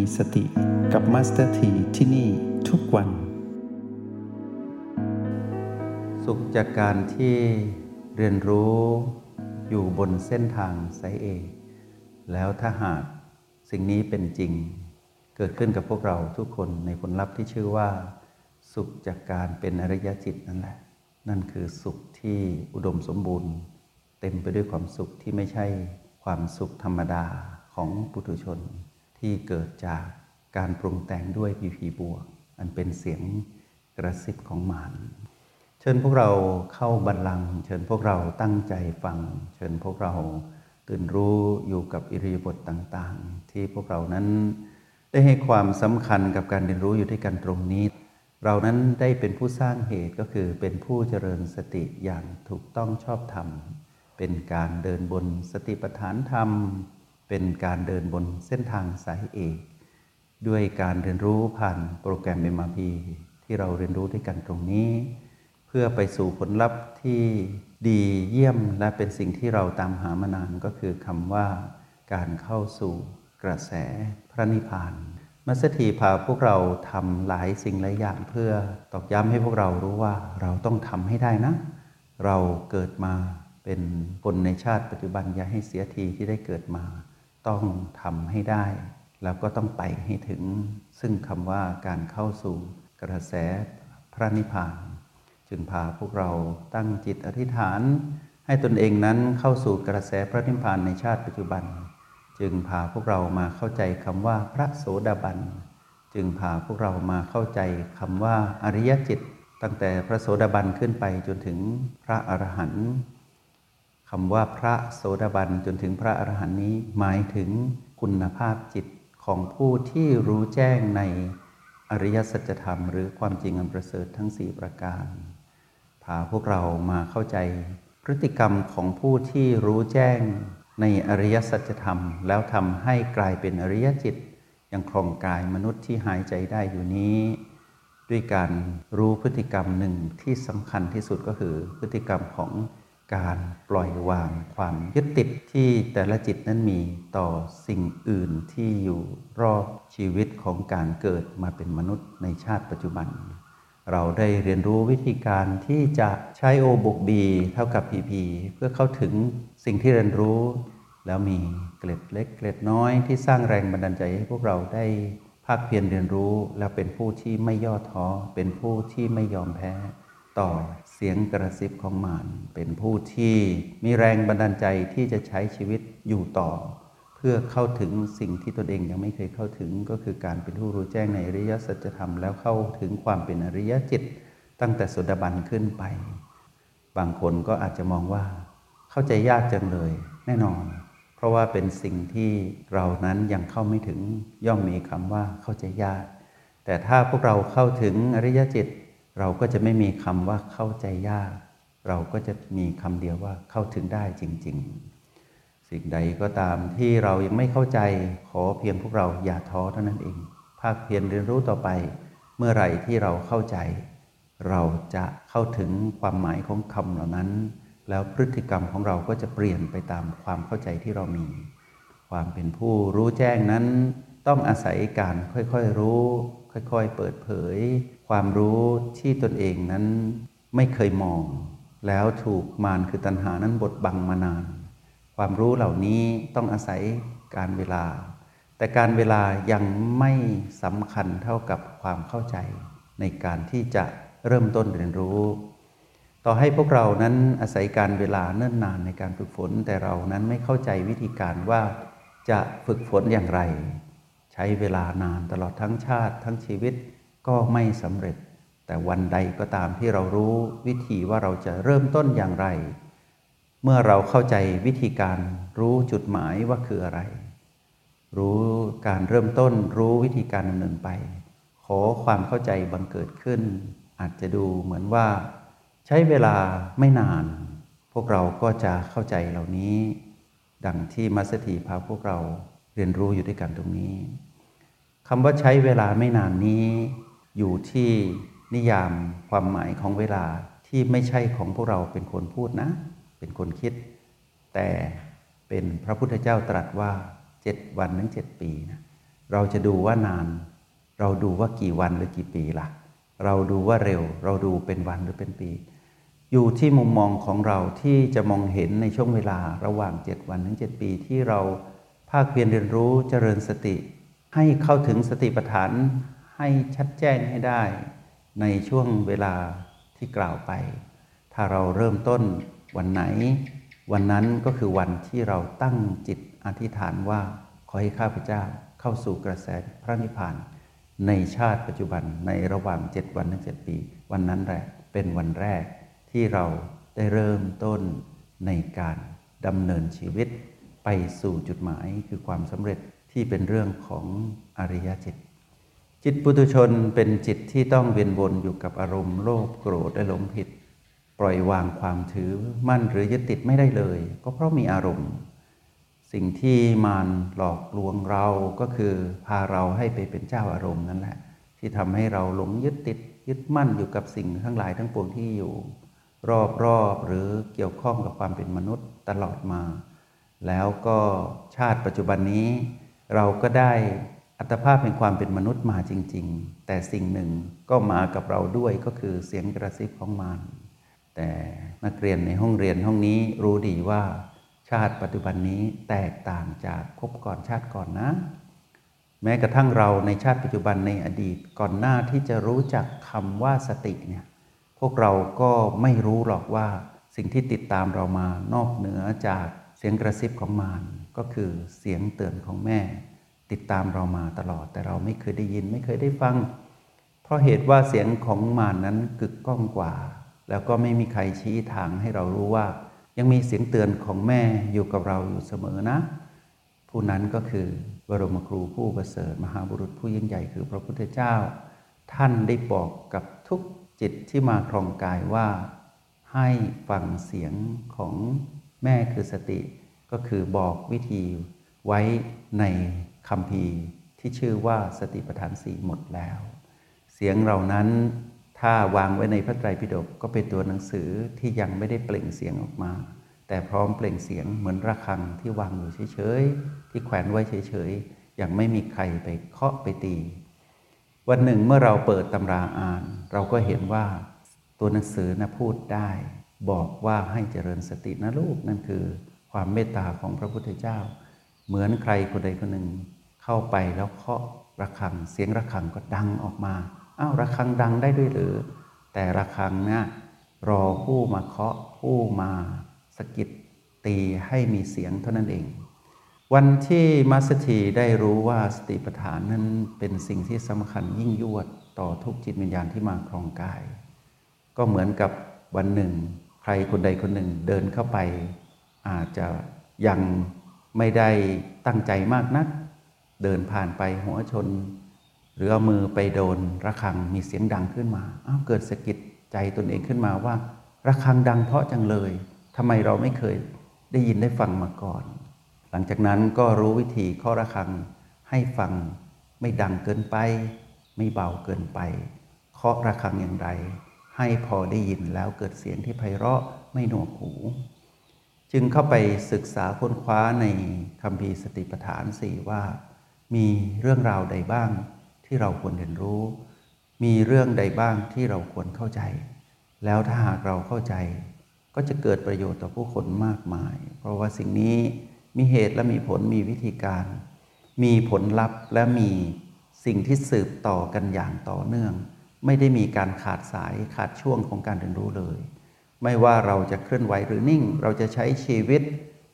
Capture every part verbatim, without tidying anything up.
มีสติกับมาสเตอร์ทีที่นี่ทุกวันสุขจากการที่เรียนรู้อยู่บนเส้นทางสายเอกแล้วถ้าหากสิ่งนี้เป็นจริงเกิดขึ้นกับพวกเราทุกคนในผลลัพธ์ที่ชื่อว่าสุขจากการเป็นอริยจิตนั่นแหละนั่นคือสุขที่อุดมสมบูรณ์เต็มไปด้วยความสุขที่ไม่ใช่ความสุขธรรมดาของปุถุชนที่เกิดจากการปรุงแต่งด้วยพีพีบวกอันเป็นเสียงกระซิบของมารเชิญพวกเราเข้าบัลลังก์เชิญพวกเราตั้งใจฟังเชิญพวกเราตื่นรู้อยู่กับอิริยาบถต่างๆที่พวกเรานั้นได้ให้ความสำคัญกับการเรียนรู้อยู่ด้วยกันตรงนี้เรานั้นได้เป็นผู้สร้างเหตุก็คือเป็นผู้เจริญสติอย่างถูกต้องชอบธรรมเป็นการเดินบนสติปัฏฐานธรรมเป็นการเดินบนเส้นทางสายเอกด้วยการเรียนรู้ผ่านโปรแกรม เอ็ม อาร์ พี ที่เราเรียนรู้ด้วยกันตรงนี้เพื่อไปสู่ผลลัพธ์ที่ดีเยี่ยมและเป็นสิ่งที่เราตามหามานานก็คือคำว่าการเข้าสู่กระแสพระนิพพานมัสถีพาพวกเราทำหลายสิ่งหลายอย่างเพื่อตอกย้ำให้พวกเรารู้ว่าเราต้องทำให้ได้นะเราเกิดมาเป็นคนในชาติปัจจุบันอย่าให้เสียทีที่ได้เกิดมาต้องทำให้ได้แล้วก็ต้องไปให้ถึงซึ่งคำว่าการเข้าสู่กระแสพระนิพพานจึงพาพวกเราตั้งจิตอธิษฐานให้ตนเองนั้นเข้าสู่กระแสพระนิพพานในชาติปัจจุบันจึงพาพวกเรามาเข้าใจคำว่าพระโสดาบันจึงพาพวกเรามาเข้าใจคำว่าอริยจิตตั้งแต่พระโสดาบันขึ้นไปจนถึงพระอรหันต์คำว่าพระโสดาบันจนถึงพระอรหันต์นี้หมายถึงคุณภาพจิตของผู้ที่รู้แจ้งในอริยสัจธรรมหรือความจริงอันประเสริฐทั้งสี่ประการพาพวกเรามาเข้าใจพฤติกรรมของผู้ที่รู้แจ้งในอริยสัจธรรมแล้วทำให้กลายเป็นอริยจิตยังครองกายมนุษย์ที่หายใจได้อยู่นี้ด้วยการรู้พฤติกรรมหนึ่งที่สำคัญที่สุดก็คือพฤติกรรมของการปล่อยวางความยึดติดที่แต่ละจิตนั้นมีต่อสิ่งอื่นที่อยู่รอบชีวิตของการเกิดมาเป็นมนุษย์ในชาติปัจจุบันเราได้เรียนรู้วิธีการที่จะใช้ O บวก B เท่ากับ พี พี เพื่อเข้าถึงสิ่งที่เรียนรู้แล้วมีเกล็ดเล็กเกล็ดน้อยที่สร้างแรงบันดาลใจให้พวกเราได้ภาคเพียรเรียนรู้และเป็นผู้ที่ไม่ย่อท้อเป็นผู้ที่ไม่ยอมแพ้ต่อเสียงกระซิบของมารเป็นผู้ที่มีแรงบันดาลใจที่จะใช้ชีวิตอยู่ต่อเพื่อเข้าถึงสิ่งที่ตนเองยังไม่เคยเข้าถึงก็คือการเป็นผู้รู้แจ้งในอริยสัจธรรมแล้วเข้าถึงความเป็นอริยจิตตั้งแต่โสดาบันขึ้นไปบางคนก็อาจจะมองว่าเข้าใจยากจังเลยแน่นอนเพราะว่าเป็นสิ่งที่เรานั้นยังเข้าไม่ถึงย่อมมีคำว่าเข้าใจยากแต่ถ้าพวกเราเข้าถึงอริยจิตเราก็จะไม่มีคำว่าเข้าใจยากเราก็จะมีคำเดียวว่าเข้าถึงได้จริงๆสิ่งใดก็ตามที่เรายังไม่เข้าใจขอเพียงพวกเราอย่าท้อเท่านั้นเองภาคเพียรเรียนรู้ต่อไปเมื่อไหร่ที่เราเข้าใจเราจะเข้าถึงความหมายของคำเหล่านั้นแล้วพฤติกรรมของเราก็จะเปลี่ยนไปตามความเข้าใจที่เรามีความเป็นผู้รู้แจ้งนั้นต้องอาศัยการค่อยๆรู้ค่อยๆเปิดเผยความรู้ที่ตนเองนั้นไม่เคยมองแล้วถูกมารคือตัณหานั้นบดบังมานานความรู้เหล่านี้ต้องอาศัยการเวลาแต่การเวลายังไม่สำคัญเท่ากับความเข้าใจในการที่จะเริ่มต้นเรียนรู้ต่อให้พวกเรานั้นอาศัยการเวลาเนิ่นนานในการฝึกฝนแต่เรานั้นไม่เข้าใจวิธีการว่าจะฝึกฝนอย่างไรใช้เวลานานตลอดทั้งชาติทั้งชีวิตก็ไม่สำเร็จแต่วันใดก็ตามที่เรารู้วิธีว่าเราจะเริ่มต้นอย่างไรเมื่อเราเข้าใจวิธีการรู้จุดหมายว่าคืออะไรรู้การเริ่มต้นรู้วิธีการดำเนินไปขอความเข้าใจบังเกิดขึ้นอาจจะดูเหมือนว่าใช้เวลาไม่นานพวกเราก็จะเข้าใจเหล่านี้ดังที่มัสถีพาพวกเราเรียนรู้อยู่ด้วยกันตรงนี้คำว่าใช้เวลาไม่นานนี้อยู่ที่นิยามความหมายของเวลาที่ไม่ใช่ของพวกเราเป็นคนพูดนะเป็นคนคิดแต่เป็นพระพุทธเจ้าตรัสว่าเจ็ดวันถึงเจ็ดปีนะ เราจะดูว่านานเราดูว่ากี่วันหรือกี่ปีล่ะเราดูว่าเร็วเราดูเป็นวันหรือเป็นปีอยู่ที่มุมมองของเราที่จะมองเห็นในช่วงเวลาระหว่างเจ็ดวันถึงเจ็ดปีที่เราภาคเพียรเรียนรู้เจริญสติให้เข้าถึงสติปัฏฐานให้ชัดแจ้งให้ได้ในช่วงเวลาที่กล่าวไปถ้าเราเริ่มต้นวันไหนวันนั้นก็คือวันที่เราตั้งจิตอธิษฐานว่าขอให้ข้าพเจ้าเข้าสู่กระแสพระนิพพานในชาติปัจจุบันในระหว่างเจ็ดวันถึงเจ็ดปีวันนั้นแหละเป็นวันแรกที่เราได้เริ่มต้นในการดำเนินชีวิตไปสู่จุดหมายคือความสำเร็จที่เป็นเรื่องของอริยจิตจิตปุถุชนเป็นจิตที่ต้องเวียนวนอยู่กับอารมณ์โลภโกรธและหลงผิดปล่อยวางความถือมั่นหรือยึดติดไม่ได้เลยก็เพราะมีอารมณ์สิ่งที่มารหลอกลวงเราก็คือพาเราให้ไปเป็นเจ้าอารมณ์นั่นแหละที่ทำให้เราหลงยึดติดยึดมั่นอยู่กับสิ่งทั้งหลายทั้งปวงที่อยู่รอบๆหรือเกี่ยวข้องกับความเป็นมนุษย์ตลอดมาแล้วก็ชาติปัจจุบันนี้เราก็ได้อัตภาพแห่งความเป็นมนุษย์มาจริงๆแต่สิ่งหนึ่งก็มากับเราด้วยก็คือเสียงกระซิบของมารแต่นักเรียนในห้องเรียนห้องนี้รู้ดีว่าชาติปัจจุบันนี้แตกต่างจากภพก่อนชาติก่อนนะแม้กระทั่งเราในชาติปัจจุบันในอดีตก่อนหน้าที่จะรู้จักคำว่าสติเนี่ยพวกเราก็ไม่รู้หรอกว่าสิ่งที่ติดตามเรามานอกเหนือจากเสียงกระซิบของมารก็คือเสียงเตือนของแม่ติดตามเรามาตลอดแต่เราไม่เคยได้ยินไม่เคยได้ฟังเพราะเหตุว่าเสียงของมารนั้นกึกก้องกว่าแล้วก็ไม่มีใครชี้ทางให้เรารู้ว่ายังมีเสียงเตือนของแม่อยู่กับเราอยู่เสมอนะผู้นั้นก็คือบรมครูผู้ประเสริฐมหาบุรุษผู้ยิ่งใหญ่คือพระพุทธเจ้าท่านได้บอกกับทุกจิตที่มาครองกายว่าให้ฟังเสียงของแม่คือสติก็คือบอกวิธีไว้ในคัมภีร์ที่ชื่อว่าสติปัฏฐานสี่หมดแล้วเสียงเหล่านั้นถ้าวางไว้ในพระไตรปิฎกก็เป็นตัวหนังสือที่ยังไม่ได้เปล่งเสียงออกมาแต่พร้อมเปล่งเสียงเหมือนระฆังที่วางอยู่เฉยๆที่แขวนไว้เฉยๆยังไม่มีใครไปเคาะไปตีวันหนึ่งเมื่อเราเปิดตำราอ่านเราก็เห็นว่าตัวหนังสือนะพูดได้บอกว่าให้เจริญสตินะลูกนั่นคือความเมตตาของพระพุทธเจ้าเหมือนใครคนใดคนหนึ่งเข้าไปแล้วเคาะระฆังเสียงระฆังก็ดังออกมาอ้าวระฆังดังได้ด้วยหรือแต่ระฆังเนี่ยรอผู้มาเคาะผู้มาสะกิดตีให้มีเสียงเท่านั้นเองวันที่มัสถีได้รู้ว่าสติปัฏฐานนั้นเป็นสิ่งที่สำคัญยิ่งยวดต่อทุกจิตวิญญาณที่มาครองกายก็เหมือนกับวันหนึ่งใครคนใดคนหนึ่งเดินเข้าไปอาจจะยังไม่ได้ตั้งใจมากนักเดินผ่านไปหัวชนหรือเอามือไปโดนระฆังมีเสียงดังขึ้นมาอ้าวเกิดสะกิดใจตนเองขึ้นมาว่าระฆังดังเพราะจังเลยทำไมเราไม่เคยได้ยินได้ฟังมาก่อนหลังจากนั้นก็รู้วิธีเคาะระฆังให้ฟังไม่ดังเกินไปไม่เบาเกินไปเคาะระฆังอย่างไรให้พอได้ยินแล้วเกิดเสียงที่ไพเราะไม่หนวกหูจึงเข้าไปศึกษาค้นคว้าในคัมภีร์สติปัฏฐานสี่ว่ามีเรื่องราวใดบ้างที่เราควรเรียนรู้มีเรื่องใดบ้างที่เราควรเข้าใจแล้วถ้าหากเราเข้าใจก็จะเกิดประโยชน์ต่อผู้คนมากมายเพราะว่าสิ่งนี้มีเหตุและมีผลมีวิธีการมีผลลัพธ์และมีสิ่งที่สืบต่อกันอย่างต่อเนื่องไม่ได้มีการขาดสายขาดช่วงของการเรียนรู้เลยไม่ว่าเราจะเคลื่อนไหวหรือนิ่งเราจะใช้ชีวิต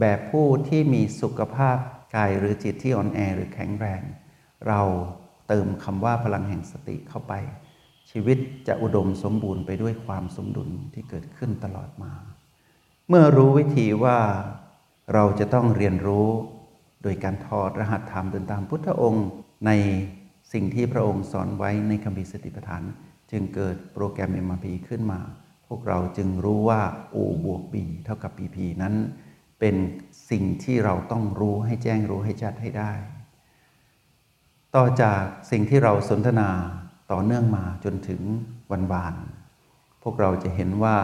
แบบผู้ที่มีสุขภาพกายหรือจิตที่อ่อนแอหรือแข็งแรงเราเติมคำว่าพลังแห่งสติเข้าไปชีวิตจะอุดมสมบูรณ์ไปด้วยความสมดุลที่เกิดขึ้นตลอดมาเมื่อรู้วิธีว่าเราจะต้องเรียนรู้โดยการถอดรหัสธรรมเดินตามพุทธองค์ในสิ่งที่พระองค์สอนไว้ในคัมภีร์สติปัฏฐานจึงเกิดโปรแกรม เอ็ม อาร์ พี ขึ้นมาพวกเราจึงรู้ว่า O บวก B เท่ากับ พี พี นั้นเป็นสิ่งที่เราต้องรู้ให้แจ้งรู้ให้ชัดให้ได้ต่อจากสิ่งที่เราสนทนาต่อเนื่องมาจนถึงวันวานพวกเราจะเห็นว่า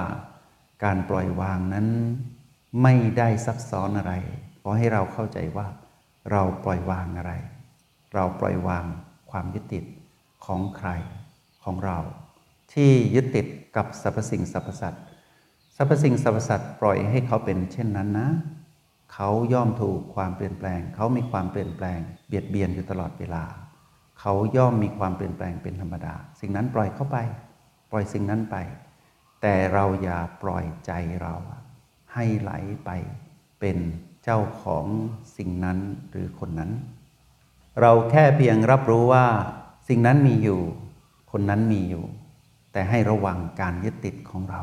การปล่อยวางนั้นไม่ได้ซับซ้อนอะไรขอให้เราเข้าใจว่าเราปล่อยวางอะไร เราปล่อยวางความยึดติดของใครของเราที่ยึดติดกับสรรพสิ่งสรรพสัตว์สรรพสิ่งสรรพสัตว์ปล่อยให้เขาเป็นเช่นนั้นนะเขาย่อมถูกความเปลี่ยนแปลงเขามีความเปลี่ยนแปลงเบียดเบียนอยู่ตลอดเวลาเขาย่อมมีความเปลี่ยนแปลงเป็นธรรมดาสิ่งนั้นปล่อยเข้าไปปล่อยสิ่งนั้นไปแต่เราอย่าปล่อยใจเราให้ไหลไปเป็นเจ้าของสิ่งนั้นหรือคนนั้นเราแค่เพียงรับรู้ว่าสิ่งนั้นมีอยู่คนนั้นมีอยู่แต่ให้ระวังการยึดติดของเรา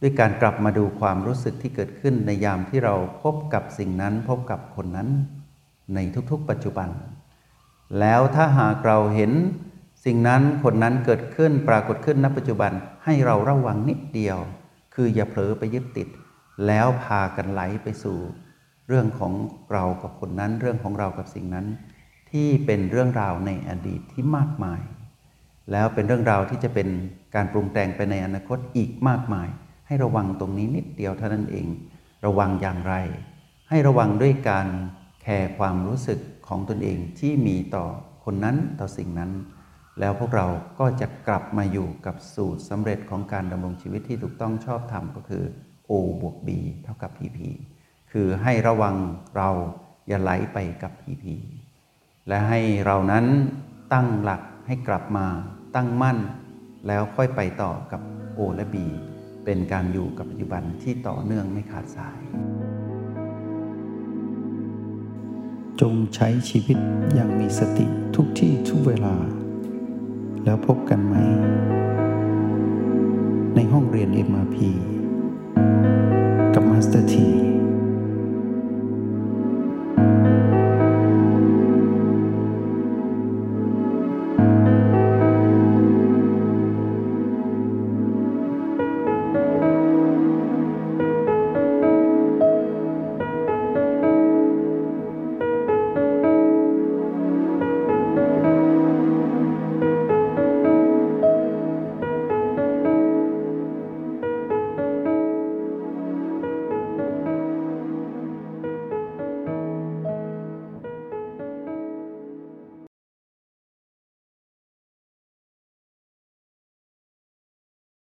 ด้วยการกลับมาดูความรู้สึกที่เกิดขึ้นในยามที่เราพบกับสิ่งนั้นพบกับคนนั้นในทุกๆปัจจุบันแล้วถ้าหากเราเห็นสิ่งนั้นคนนั้นเกิดขึ้นปรากฏขึ้นณปัจจุบันให้เราระวังนิดเดียวคืออย่าเผลอไปยึดติดแล้วพากันไหลไปสู่เรื่องของเรากับคนนั้นเรื่องของเรากับสิ่งนั้นที่เป็นเรื่องราวในอดีตที่มากมายแล้วเป็นเรื่องราวที่จะเป็นการปรุงแต่งไปในอนาคตอีกมากมายให้ระวังตรงนี้นิดเดียวเท่านั้นเองระวังอย่างไรให้ระวังด้วยการแคร์ความรู้สึกของตนเองที่มีต่อคนนั้นต่อสิ่งนั้นแล้วพวกเราก็จะกลับมาอยู่กับสูตรสำเร็จของการดำรงชีวิตที่ถูกต้องชอบธรรมก็คือ O บวก B เท่ากับ พี พี คือให้ระวังเราอย่าไหลไปกับ พี พี และให้เรานั้นตั้งหลักให้กลับมาตั้งมั่นแล้วค่อยไปต่อกับ O และ Bเป็นการอยู่กับปัจจุบันที่ต่อเนื่องไม่ขาดสายจงใช้ชีวิตอย่างมีสติทุกที่ทุกเวลาแล้วพบกันไหมในห้องเรียน เอ็ม อาร์ พี กับมาสเตอร์ T